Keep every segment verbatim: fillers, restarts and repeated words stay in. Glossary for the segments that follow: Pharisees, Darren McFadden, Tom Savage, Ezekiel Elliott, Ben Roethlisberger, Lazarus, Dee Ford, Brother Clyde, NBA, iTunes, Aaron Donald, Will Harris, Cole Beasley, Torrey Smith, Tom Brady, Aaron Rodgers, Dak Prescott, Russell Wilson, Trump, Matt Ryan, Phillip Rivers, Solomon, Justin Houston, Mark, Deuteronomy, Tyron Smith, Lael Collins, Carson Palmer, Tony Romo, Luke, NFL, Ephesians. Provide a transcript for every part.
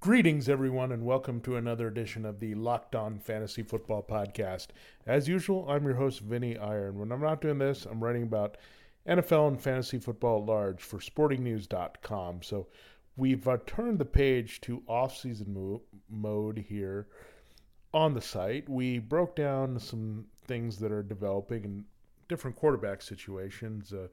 Greetings, everyone, and welcome to another edition of the Locked On Fantasy Football Podcast. As usual, I'm your host, Vinny Iyer. When I'm not doing this, I'm writing about N F L and fantasy football at large for Sporting News dot com. So we've uh, turned the page to off-season mo- mode here on the site. We broke down some things that are developing in different quarterback situations. Uh,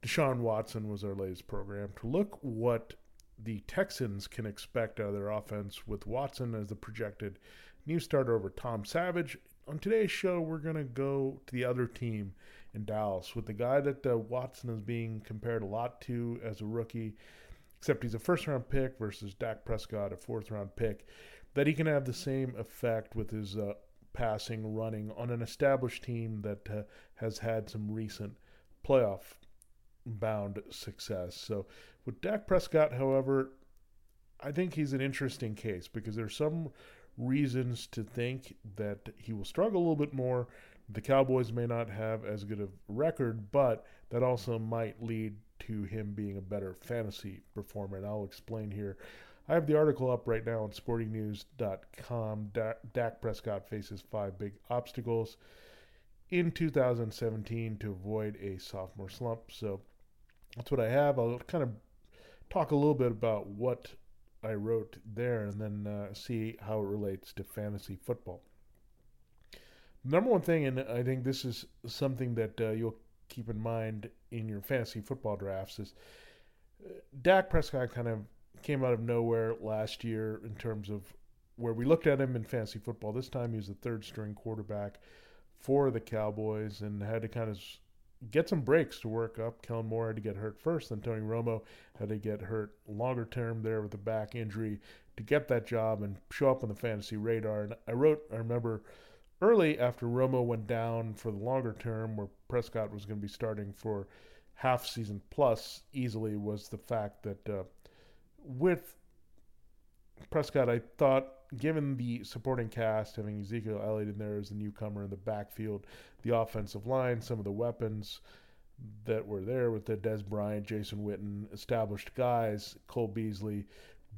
Deshaun Watson was our latest program to look what the Texans can expect out of their offense with Watson as the projected new starter over Tom Savage. On today's show, we're going to go to the other team in Dallas with the guy that uh, Watson is being compared a lot to as a rookie, except he's a first-round pick versus Dak Prescott, a fourth-round pick, that he can have the same effect with his uh, passing, running on an established team that uh, has had some recent playoff bound success. So with Dak Prescott, however, I think he's an interesting case because there's some reasons to think that he will struggle a little bit more. The Cowboys may not have as good a record, but that also might lead to him being a better fantasy performer, and I'll explain here. I have the article up right now on Sporting News dot com. Dak Prescott faces five big obstacles in two thousand seventeen to avoid a sophomore slump. So that's what I have. I'll kind of talk a little bit about what I wrote there and then uh, see how it relates to fantasy football. Number one thing, and I think this is something that uh, you'll keep in mind in your fantasy football drafts, is Dak Prescott kind of came out of nowhere last year in terms of where we looked at him in fantasy football. This time he was the third-string quarterback for the Cowboys and had to kind of get some breaks to work up. Kellen Moore had to get hurt first, then Tony Romo had to get hurt longer term there with a back injury to get that job and show up on the fantasy radar. And I wrote, I remember early after Romo went down for the longer term where Prescott was going to be starting for half season plus easily, was the fact that uh, with Prescott, I thought, given the supporting cast, having Ezekiel Elliott in there as the newcomer in the backfield, the offensive line, some of the weapons that were there with the Dez Bryant, Jason Witten, established guys, Cole Beasley,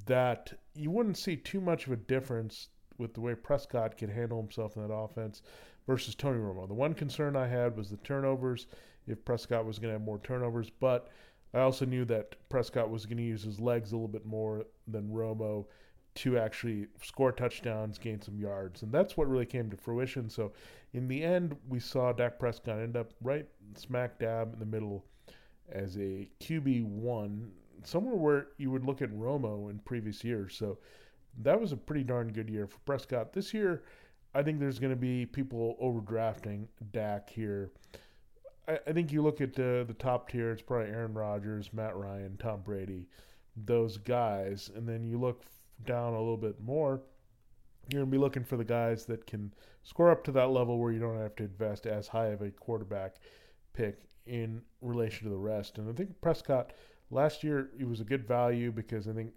that you wouldn't see too much of a difference with the way Prescott could handle himself in that offense versus Tony Romo. The one concern I had was the turnovers, if Prescott was going to have more turnovers, but I also knew that Prescott was going to use his legs a little bit more than Romo to actually score touchdowns, gain some yards. And that's what really came to fruition. So in the end, we saw Dak Prescott end up right smack dab in the middle as a Q B one, somewhere where you would look at Romo in previous years. So that was a pretty darn good year for Prescott. This year, I think there's going to be people overdrafting Dak here. I, I think you look at uh, the top tier, it's probably Aaron Rodgers, Matt Ryan, Tom Brady, those guys. And then you look down a little bit more, you're going to be looking for the guys that can score up to that level where you don't have to invest as high of a quarterback pick in relation to the rest. And I think Prescott, last year, he was a good value because I think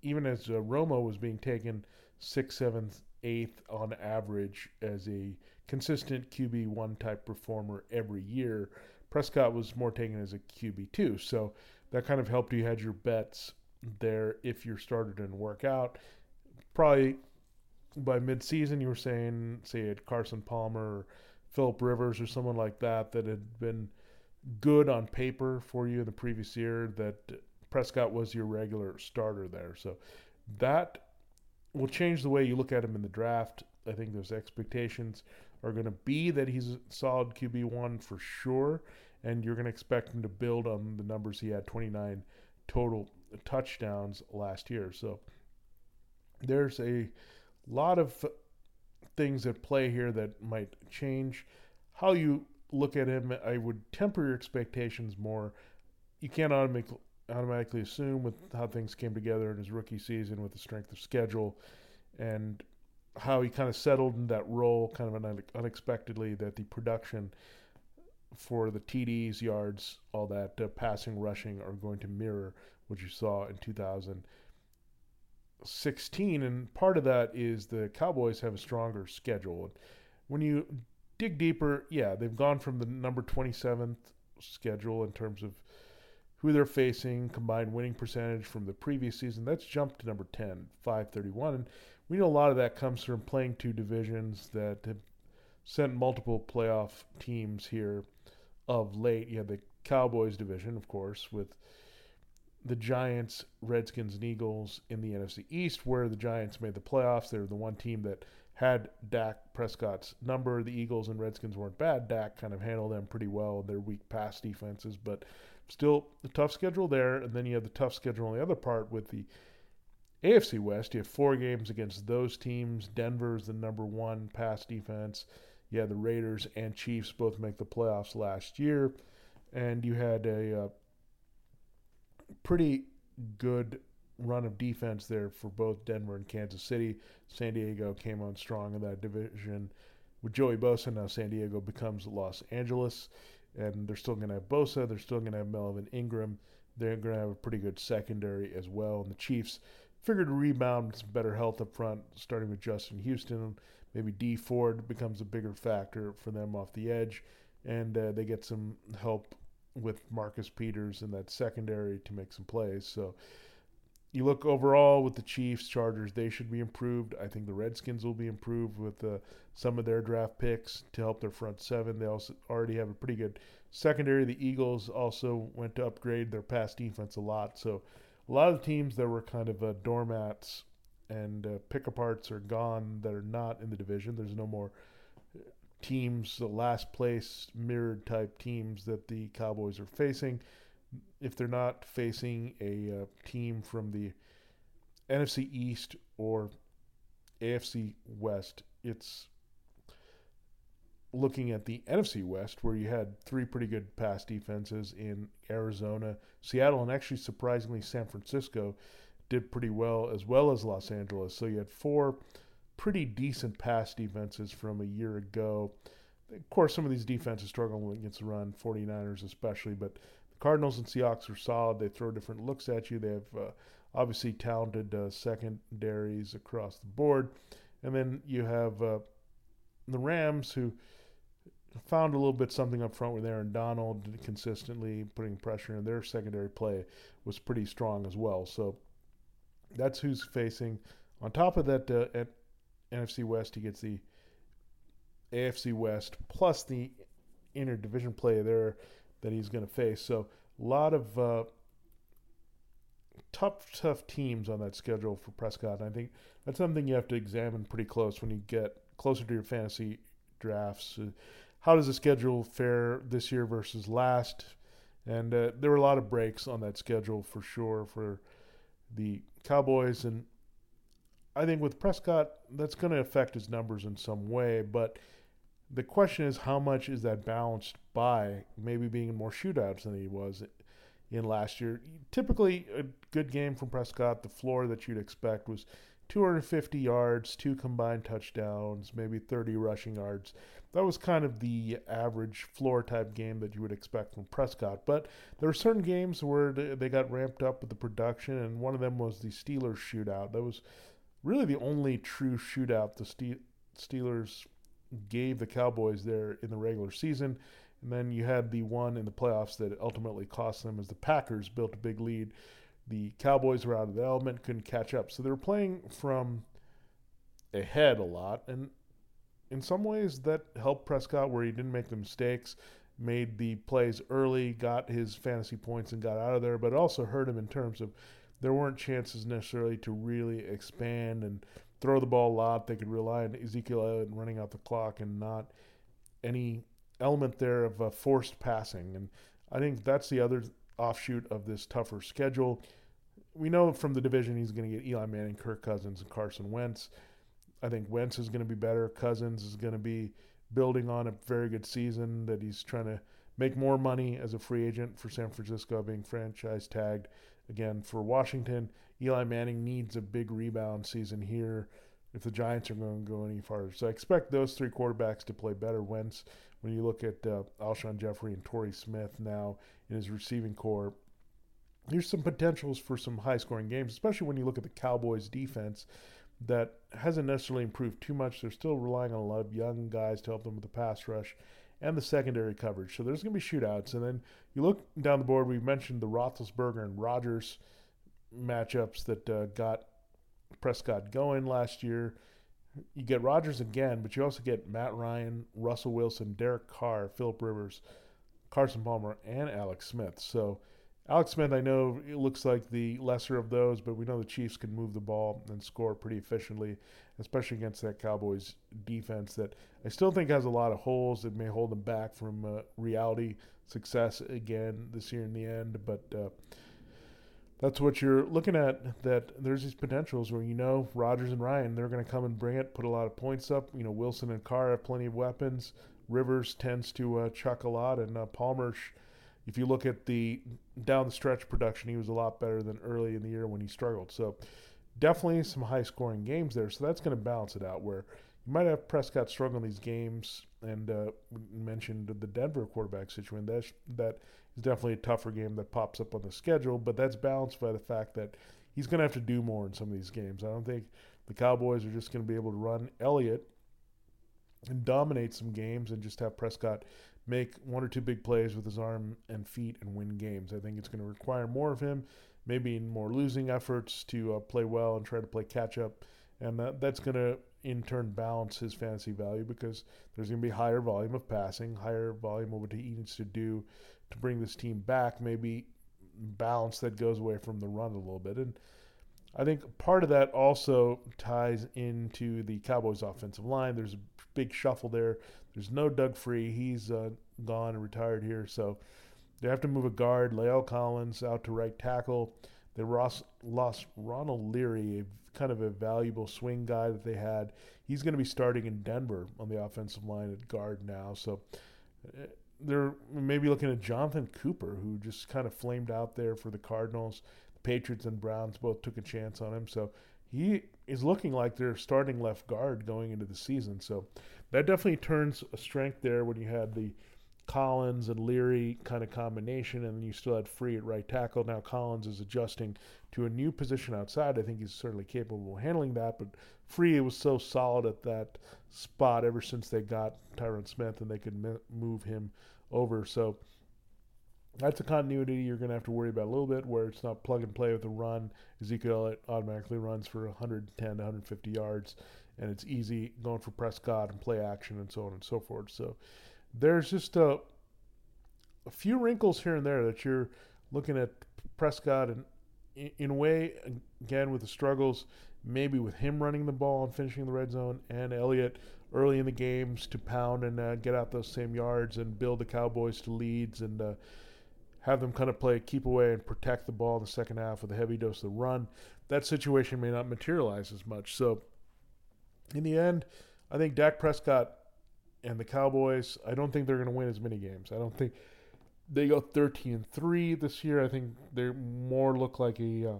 even as uh, Romo was being taken sixth, seventh, eighth on average as a consistent Q B one type performer every year, Prescott was more taken as a Q B two. So that kind of helped you had your bets there if your starter didn't work out. Probably by midseason you were saying, say it Carson Palmer or Phillip Rivers or someone like that that had been good on paper for you in the previous year, that Prescott was your regular starter there. So that will change the way you look at him in the draft. I think those expectations are going to be that he's a solid Q B one for sure, and you're going to expect him to build on the numbers he had, twenty-nine total touchdowns last year. So there's a lot of things at play here that might change how you look at him. I would temper your expectations more. You can't automatically automatically assume with how things came together in his rookie season, with the strength of schedule and how he kind of settled in that role kind of unexpectedly, that the production for the T Ds, yards, all that uh, passing, rushing are going to mirror what you saw in two thousand sixteen. And part of that is the Cowboys have a stronger schedule. When you dig deeper, yeah, they've gone from the number twenty-seventh schedule in terms of who they're facing, combined winning percentage from the previous season. That's jumped to number ten, five thirty-one. And we know a lot of that comes from playing two divisions that have sent multiple playoff teams here of late. You have the Cowboys division, of course, with the Giants, Redskins, and Eagles in the N F C East, where the Giants made the playoffs. They were the one team that had Dak Prescott's number. The Eagles and Redskins weren't bad. Dak kind of handled them pretty well, their weak pass defenses, but still a tough schedule there. And then you have the tough schedule on the other part with the A F C West. You have four games against those teams. Denver's the number one pass defense. You had the Raiders and Chiefs both make the playoffs last year. And you had a uh, pretty good run of defense there for both Denver and Kansas City. San Diego came on strong in that division. With Joey Bosa, now San Diego becomes Los Angeles. And they're still going to have Bosa. They're still going to have Melvin Ingram. They're going to have a pretty good secondary as well. And the Chiefs figured to rebound with some better health up front, starting with Justin Houston. Maybe Dee Ford becomes a bigger factor for them off the edge. And uh, they get some help with Marcus Peters in that secondary to make some plays. So you look overall with the Chiefs, Chargers, they should be improved. I think the Redskins will be improved with uh, some of their draft picks to help their front seven. They also already have a pretty good secondary. The Eagles also went to upgrade their pass defense a lot. So a lot of teams that were kind of uh, doormats and uh, pick-aparts are gone that are not in the division. There's no more teams, the last place mirrored type teams that the Cowboys are facing. If they're not facing a uh, team from the N F C East or A F C West, it's looking at the N F C West, where you had three pretty good pass defenses in Arizona, Seattle, and actually surprisingly San Francisco did pretty well, as well as Los Angeles. So you had four pretty decent pass defenses from a year ago. Of course, some of these defenses struggle against the run, 49ers especially, but Cardinals and Seahawks are solid. They throw different looks at you. They have uh, obviously talented uh, secondaries across the board. And then you have uh, the Rams, who found a little bit something up front with Aaron Donald consistently putting pressure, and their secondary play was pretty strong as well. So that's who's facing. On top of that, uh, at N F C West, he gets the A F C West plus the interdivision play there that he's going to face. So a lot of uh, tough, tough teams on that schedule for Prescott. And I think that's something you have to examine pretty close when you get closer to your fantasy drafts. Uh, how does the schedule fare this year versus last? And uh, there were a lot of breaks on that schedule for sure for the Cowboys. And I think with Prescott, that's going to affect his numbers in some way. But the question is, how much is that balanced by maybe being in more shootouts than he was in last year? Typically, a good game from Prescott, the floor that you'd expect was two hundred fifty yards, two combined touchdowns, maybe thirty rushing yards. That was kind of the average floor-type game that you would expect from Prescott. But there were certain games where they got ramped up with the production, and one of them was the Steelers shootout. That was really the only true shootout the Steelers gave the Cowboys there in the regular season. And then you had the one in the playoffs that ultimately cost them, as the Packers built a big lead. The Cowboys were out of the element, couldn't catch up. So they were playing from ahead a lot. And in some ways that helped Prescott, where he didn't make the mistakes, made the plays early, got his fantasy points and got out of there. But it also hurt him in terms of there weren't chances necessarily to really expand and throw the ball a lot. They could rely on Ezekiel Elliott and running out the clock and not any element there of uh, forced passing. And I think that's the other offshoot of this tougher schedule. We know from the division he's going to get Eli Manning, Kirk Cousins, and Carson Wentz. I think Wentz is going to be better. Cousins is going to be building on a very good season that he's trying to make more money as a free agent for San Francisco, being franchise tagged again for Washington. Eli Manning needs a big rebound season here if the Giants are going to go any farther. So I expect those three quarterbacks to play better. Wentz, when you look at uh, Alshon Jeffrey and Torrey Smith now in his receiving corps, there's some potentials for some high-scoring games, especially when you look at the Cowboys' defense that hasn't necessarily improved too much. They're still relying on a lot of young guys to help them with the pass rush and the secondary coverage. So there's going to be shootouts. And then you look down the board, we've mentioned the Roethlisberger and Rodgers matchups that uh, got Prescott going last year. You get Rodgers again, but you also get Matt Ryan, Russell Wilson, Derek Carr, Phillip Rivers, Carson Palmer, and Alex Smith. So Alex Smith, I know it looks like the lesser of those, but we know the Chiefs can move the ball and score pretty efficiently, especially against that Cowboys defense that I still think has a lot of holes that may hold them back from uh, reality success again this year in the end. But uh, that's what you're looking at, that there's these potentials where, you know, Rodgers and Ryan, they're going to come and bring it, put a lot of points up. You know, Wilson and Carr have plenty of weapons. Rivers tends to uh, chuck a lot, and uh, Palmer sh- if you look at the down-the-stretch production, he was a lot better than early in the year when he struggled. So definitely some high-scoring games there. So that's going to balance it out where you might have Prescott struggle in these games. And uh, mentioned the Denver quarterback situation. That, that is definitely a tougher game that pops up on the schedule, but that's balanced by the fact that he's going to have to do more in some of these games. I don't think the Cowboys are just going to be able to run Elliott and dominate some games and just have Prescott make one or two big plays with his arm and feet and win games. I think it's going to require more of him, maybe in more losing efforts to uh, play well and try to play catch-up. And that, that's going to, in turn, balance his fantasy value because there's going to be higher volume of passing, higher volume of what he needs to do to bring this team back, maybe balance that goes away from the run a little bit. And I think part of that also ties into the Cowboys' offensive line. There's a big shuffle there. There's no Doug Free. He's uh, gone and retired here. So they have to move a guard, Lael Collins, out to right tackle. They lost, lost Ronald Leary, a, kind of a valuable swing guy that they had. He's going to be starting in Denver on the offensive line at guard now. So they're maybe looking at Jonathan Cooper, who just kind of flamed out there for the Cardinals. Patriots and Browns both took a chance on him. So he is looking like they're starting left guard going into the season. So that definitely turns a strength there when you had the Collins and Leary kind of combination, and then you still had Free at right tackle. Now Collins is adjusting to a new position outside. I think he's certainly capable of handling that, but Free was so solid at that spot ever since they got Tyron Smith and they could m- move him over. So that's a continuity you're going to have to worry about a little bit, where it's not plug and play with a run. Ezekiel automatically runs for one hundred ten to one hundred fifty yards, and it's easy going for Prescott and play action and so on and so forth. So there's just a, a few wrinkles here and there that you're looking at Prescott, and in, in a way, again, with the struggles, maybe with him running the ball and finishing the red zone, and Elliott early in the games to pound and uh, get out those same yards and build the Cowboys to leads and uh, have them kind of play keep away and protect the ball in the second half with a heavy dose of the run. That situation may not materialize as much. So in the end, I think Dak Prescott and the Cowboys, I don't think they're going to win as many games. I don't think they go thirteen and three this year. I think they more look like a uh,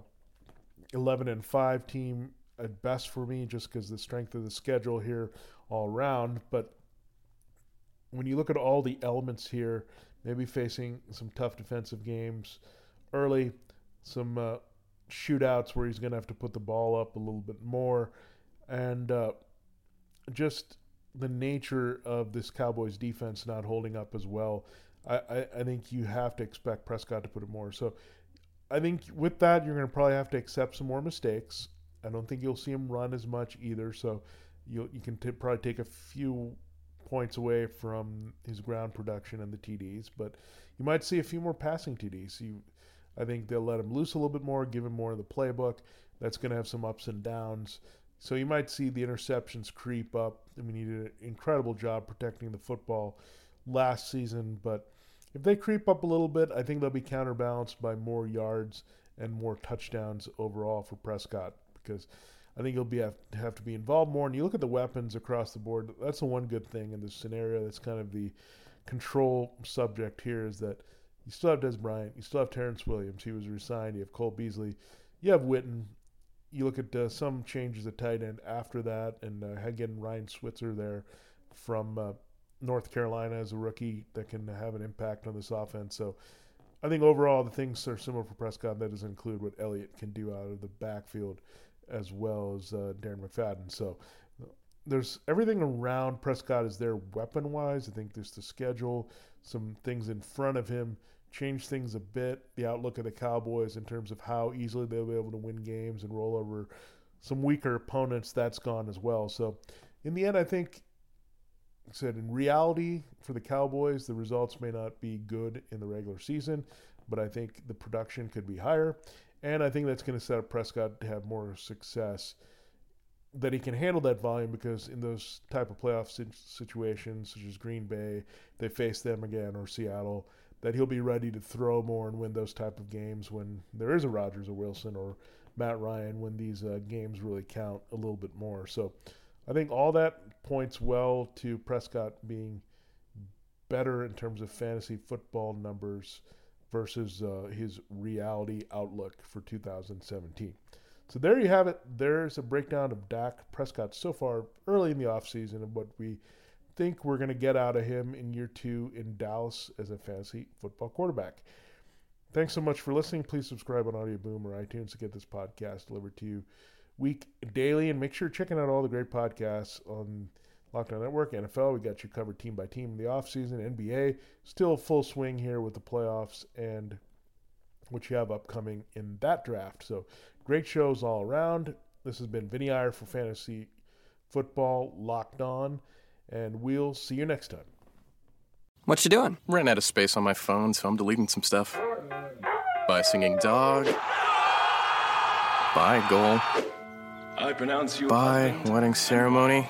eleven and five team at best for me, just because the strength of the schedule here all around. But when you look at all the elements here, maybe facing some tough defensive games early, some uh, shootouts where he's going to have to put the ball up a little bit more, and uh, just the nature of this Cowboys defense not holding up as well, I, I, I think you have to expect Prescott to put it more. So I think with that, you're going to probably have to accept some more mistakes. I don't think you'll see him run as much either, so you you can t- probably take a few points away from his ground production and the T Ds, but you might see a few more passing T Ds. You, I think they'll let him loose a little bit more, give him more of the playbook. That's going to have some ups and downs. So you might see the interceptions creep up. I mean, he did an incredible job protecting the football last season, but if they creep up a little bit, I think they'll be counterbalanced by more yards and more touchdowns overall for Prescott, because I think he'll be have, have to be involved more. And you look at the weapons across the board, that's the one good thing in this scenario. That's kind of the control subject here, is that you still have Dez Bryant, you still have Terrence Williams, he was re-signed, you have Cole Beasley, you have Witten. You look at uh, some changes at tight end after that, and uh, again, Ryan Switzer there from uh, North Carolina as a rookie that can have an impact on this offense. So I think overall the things are similar for Prescott. That doesn't include what Elliott can do out of the backfield as well as uh, Darren McFadden. So there's everything around Prescott is there weapon-wise. I think there's the schedule, some things in front of him change things a bit, the outlook of the Cowboys in terms of how easily they'll be able to win games and roll over some weaker opponents, that's gone as well. So in the end, I think, like I said, in reality for the Cowboys, the results may not be good in the regular season, but I think the production could be higher. And I think that's going to set up Prescott to have more success, that he can handle that volume, because in those type of playoff situations, such as Green Bay, they face them again, or Seattle, that he'll be ready to throw more and win those type of games when there is a Rodgers or Wilson or Matt Ryan, when these uh, games really count a little bit more. So I think all that points well to Prescott being better in terms of fantasy football numbers versus uh, his reality outlook for two thousand seventeen. So there you have it. There's a breakdown of Dak Prescott so far early in the offseason and what we think we're going to get out of him in year two in Dallas as a fantasy football quarterback. Thanks so much for listening. Please subscribe on Audio Boom or iTunes to get this podcast delivered to you week daily. And make sure you're checking out all the great podcasts on Locked On Network, N F L. We got you covered team by team in the offseason. N B A, still full swing here with the playoffs and what you have upcoming in that draft. So great shows all around. This has been Vinny Iyer for Fantasy Football Locked On, and we'll see you next time. What you doing? Ran out of space on my phone, so I'm deleting some stuff. Bye, singing dog. Bye, goal. I pronounce you. Bye, wedding ceremony.